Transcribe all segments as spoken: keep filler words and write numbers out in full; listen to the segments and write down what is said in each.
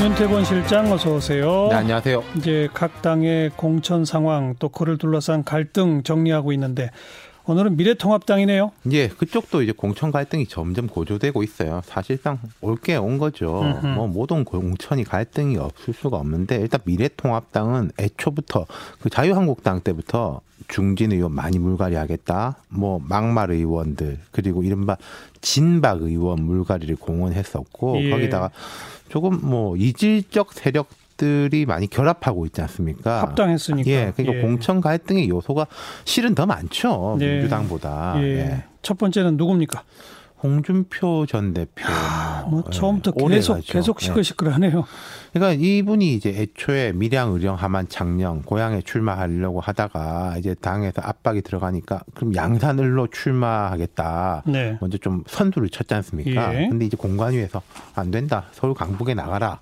윤태권 실장 어서 오세요. 네, 안녕하세요. 이제 각 당의 공천 상황 또 그를 둘러싼 갈등 정리하고 있는데 오늘은 미래통합당이네요. 예, 그쪽도 이제 공천 갈등이 점점 고조되고 있어요. 사실상 올 게 온 거죠. 음흠. 뭐 모든 공천이 갈등이 없을 수가 없는데 일단 미래통합당은 애초부터 그 자유한국당 때부터 중진 의원 많이 물갈이하겠다. 뭐 막말 의원들 그리고 이른바 진박 의원 물갈이를 공언했었고 예. 거기다가 조금 뭐 이질적 세력 들이 많이 결합하고 있지 않습니까? 합당했으니까. 예, 그러니까 예. 공천 갈등의 요소가 실은 더 많죠. 예. 민주당보다. 예. 예. 첫 번째는 누굽니까? 홍준표 전 대표. 아, 뭐 예. 처음부터 계속 가죠. 계속 시끌시끌하네요. 예. 그러니까 이분이 이제 애초에 밀양, 의령, 하만, 창녕 고향에 출마하려고 하다가 이제 당에서 압박이 들어가니까 그럼 양산을로 출마하겠다. 네. 먼저 좀 선두를 쳤지 않습니까? 예. 근데 이제 공관위에서 안 된다. 서울 강북에 나가라.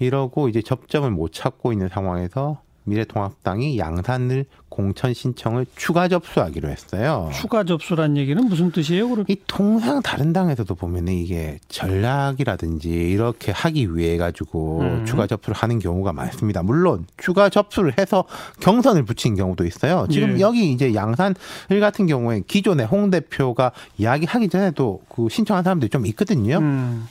이러고 이제 접점을 못 찾고 있는 상황에서 미래통합당이 양산을 공천 신청을 추가 접수하기로 했어요. 추가 접수란 얘기는 무슨 뜻이에요? 그럼 이 통상 다른 당에서도 보면 이게 전략이라든지 이렇게 하기 위해 가지고 음. 추가 접수를 하는 경우가 많습니다. 물론 추가 접수를 해서 경선을 붙인 경우도 있어요. 지금 예. 여기 이제 양산을 같은 경우에 기존에 홍 대표가 이야기하기 전에도 그 신청한 사람들이 좀 있거든요. 음.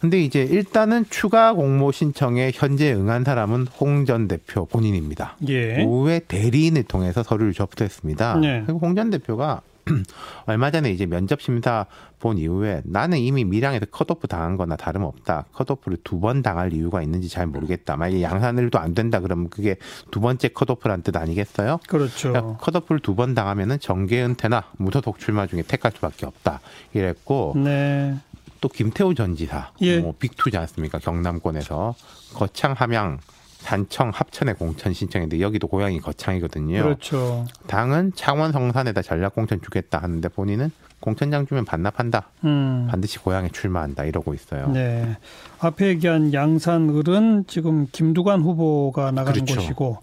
근데 이제 일단은 추가 공모 신청에 현재 응한 사람은 홍 전 대표 본인입니다. 예. 오후에 대리인을 통해서 서류를 접수했습니다. 예. 그리고 홍 전 대표가 얼마 전에 이제 면접 심사 본 이후에 나는 이미 밀양에서 컷오프 당한 거나 다름없다. 컷오프를 두 번 당할 이유가 있는지 잘 모르겠다. 만약에 양산을도 안 된다 그러면 그게 두 번째 컷오프란 뜻 아니겠어요? 그렇죠. 그러니까 컷오프를 두 번 당하면 정계 은퇴나 무소속 출마 중에 택할 수밖에 없다. 이랬고 네. 또 김태우 전 지사, 예. 뭐 빅투지 않습니까? 경남권에서. 거창, 함양, 산청, 합천에 공천 신청했는데 여기도 고향이 거창이거든요. 그렇죠. 당은 창원 성산에다 전략공천 주겠다 하는데 본인은 공천장 주면 반납한다. 음. 반드시 고향에 출마한다 이러고 있어요. 네. 앞에 얘기한 양산을은 지금 김두관 후보가 나가는 그렇죠. 곳이고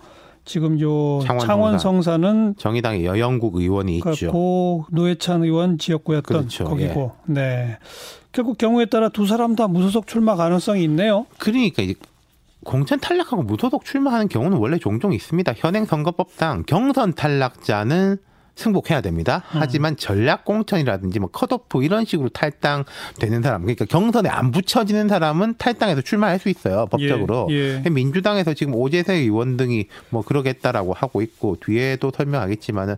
지금 요 창원, 창원 성산은 정의당의 여영국 의원이 그러니까 있죠. 고 노회찬 의원 지역구였던 그렇죠. 거기고. 예. 네. 결국 경우에 따라 두 사람 다 무소속 출마 가능성이 있네요. 그러니까 이제 공천 탈락하고 무소속 출마하는 경우는 원래 종종 있습니다. 현행 선거법상 경선 탈락자는 승복해야 됩니다. 음. 하지만 전략 공천이라든지 뭐 컷오프 이런 식으로 탈당되는 사람, 그러니까 경선에 안 붙여지는 사람은 탈당해서 출마할 수 있어요. 법적으로. 예, 예. 민주당에서 지금 오재세 의원 등이 뭐 그러겠다라고 하고 있고 뒤에도 설명하겠지만은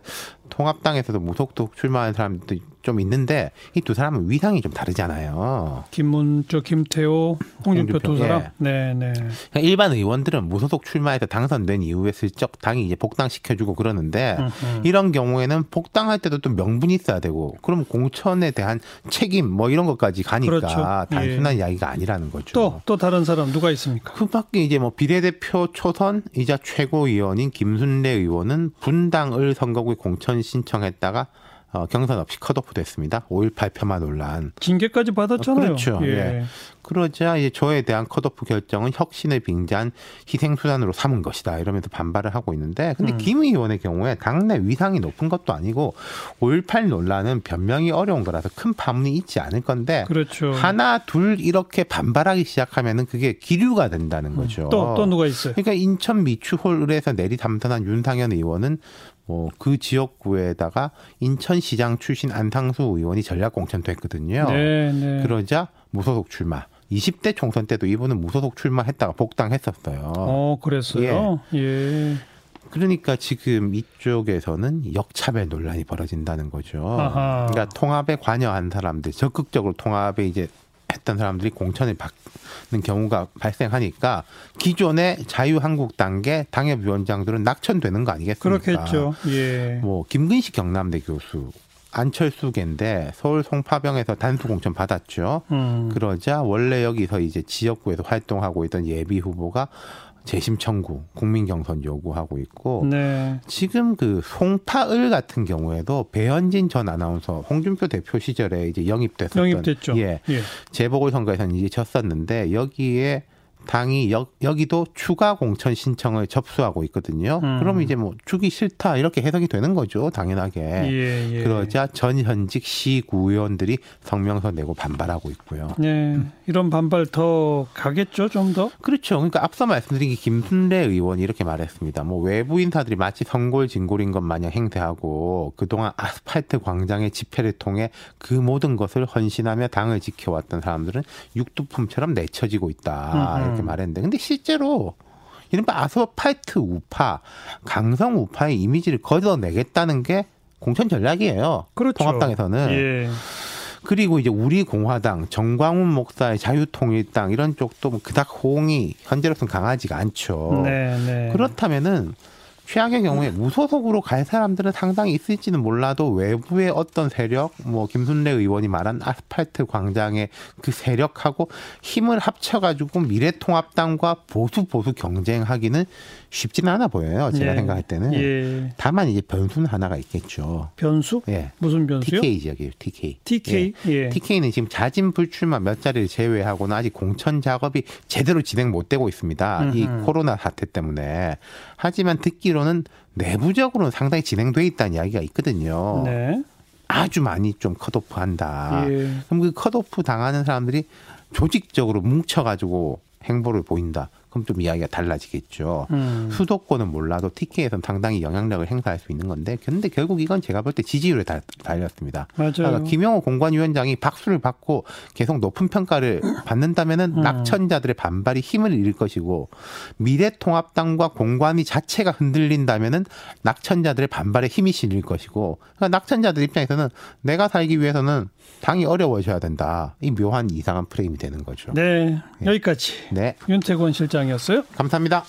통합당에서도 무소속 출마하는 사람도 좀 있는데 이 두 사람은 위상이 좀 다르잖아요. 김문조, 김태호, 홍준표, 홍준표 두 사람. 예. 네, 네. 일반 의원들은 무소속 출마해서 당선된 이후에 슬쩍 당이 이제 복당시켜주고 그러는데 음흠. 이런 경우에는 복당할 때도 또 명분이 있어야 되고 그럼 공천에 대한 책임 뭐 이런 것까지 가니까 그렇죠. 단순한 예. 이야기가 아니라는 거죠. 또, 또 다른 사람 누가 있습니까? 그 밖에 이제 뭐 비례대표 초선이자 최고위원인 김순례 의원은 분당을 선거구에 공천 신청했다가 어, 경선 없이 컷오프 됐습니다. 오일팔 폄하 논란. 징계까지 받았잖아요. 어, 그렇죠. 예. 예. 그러자 이제 저에 대한 컷오프 결정은 혁신을 빙자한 희생수단으로 삼은 것이다. 이러면서 반발을 하고 있는데 근데 음. 김 의원의 경우에 당내 위상이 높은 것도 아니고 오일팔 논란은 변명이 어려운 거라서 큰 파문이 있지 않을 건데 그렇죠. 하나 둘 이렇게 반발하기 시작하면은 그게 기류가 된다는 거죠. 음. 또, 또 누가 있어요? 그러니까 인천 미추홀에서 내리 당선한 윤상현 의원은 그 지역구에다가 인천시장 출신 안상수 의원이 전략공천도 했거든요. 네, 네. 그러자 무소속 출마. 이십 대 총선 때도 이분은 무소속 출마했다가 복당했었어요. 어, 그랬어요? 예. 예. 그러니까 지금 이쪽에서는 역차별 논란이 벌어진다는 거죠. 아하. 그러니까 통합에 관여한 사람들, 적극적으로 통합에 이제 했던 사람들이 공천을 받는 경우가 발생하니까 기존의 자유한국당계 당협위원장들은 낙천되는 거 아니겠습니까? 그렇겠죠. 예. 뭐 김근식 경남대 교수, 안철수계인데 서울 송파병에서 단수 공천 받았죠. 음. 그러자 원래 여기서 이제 지역구에서 활동하고 있던 예비 후보가 재심 청구, 국민 경선 요구하고 있고 네. 지금 그 송파을 같은 경우에도 배현진 전 아나운서 홍준표 대표 시절에 이제 영입됐었던 영입됐죠. 예, 예. 재보궐 선거에서는 이제 졌었는데 여기에 당이 여, 여기도 추가 공천 신청을 접수하고 있거든요. 음. 그럼 이제 뭐 주기 싫다 이렇게 해석이 되는 거죠. 당연하게. 예, 예. 그러자 전현직 시구의원들이 성명서 내고 반발하고 있고요. 예, 이런 반발 더 가겠죠. 좀 더. 그렇죠. 그러니까 앞서 말씀드린 게 김순례 의원이 이렇게 말했습니다. 뭐 외부 인사들이 마치 성골진골인 것 마냥 행세하고 그동안 아스팔트 광장의 집회를 통해 그 모든 것을 헌신하며 당을 지켜왔던 사람들은 육두품처럼 내쳐지고 있다. 음. 이렇게 말했는데, 근데 실제로 이른바 아스팔트 우파, 강성 우파의 이미지를 걷어내겠다는 게 공천 전략이에요. 그렇죠. 통합당에서는. 예. 그리고 이제 우리 공화당, 정광훈 목사의 자유통일당 이런 쪽도 뭐 그닥 호응이 현재로서는 강하지가 않죠. 네, 네. 그렇다면은 최악의 경우에 무소속으로 갈 사람들은 상당히 있을지는 몰라도 외부의 어떤 세력, 뭐 김순례 의원이 말한 아스팔트 광장의 그 세력하고 힘을 합쳐가지고 미래통합당과 보수 보수 경쟁하기는 쉽지는 않아 보여요. 제가 예. 생각할 때는. 예. 다만 이제 변수는 하나가 있겠죠. 변수? 예. 무슨 변수요? 티케이 지역이에요. 티케이. 티케이. 예. 예. 티케이는 지금 자진 불출마 몇 자리를 제외하고는 아직 공천 작업이 제대로 진행 못 되고 있습니다. 음흠. 이 코로나 사태 때문에. 하지만 듣기로 는 내부적으로는 상당히 진행돼 있다는 이야기가 있거든요. 네. 아주 많이 좀 컷오프한다. 예. 그럼 그 컷오프 당하는 사람들이 조직적으로 뭉쳐가지고 행보를 보인다. 그럼 좀 이야기가 달라지겠죠. 음. 수도권은 몰라도 티케이에서는 상당히 영향력을 행사할 수 있는 건데, 근데 결국 이건 제가 볼 때 지지율에 달, 달렸습니다. 맞아요. 그러니까 김영호 공관위원장이 박수를 받고 계속 높은 평가를 받는다면은 음. 낙천자들의 반발이 힘을 잃을 것이고, 미래통합당과 공관위 자체가 흔들린다면은 낙천자들의 반발에 힘이 실릴 것이고, 그러니까 낙천자들 입장에서는 내가 살기 위해서는 당이 어려워져야 된다. 이 묘한 이상한 프레임이 되는 거죠. 네, 네. 여기까지. 네, 윤태권 실장. 이었어요. 감사합니다.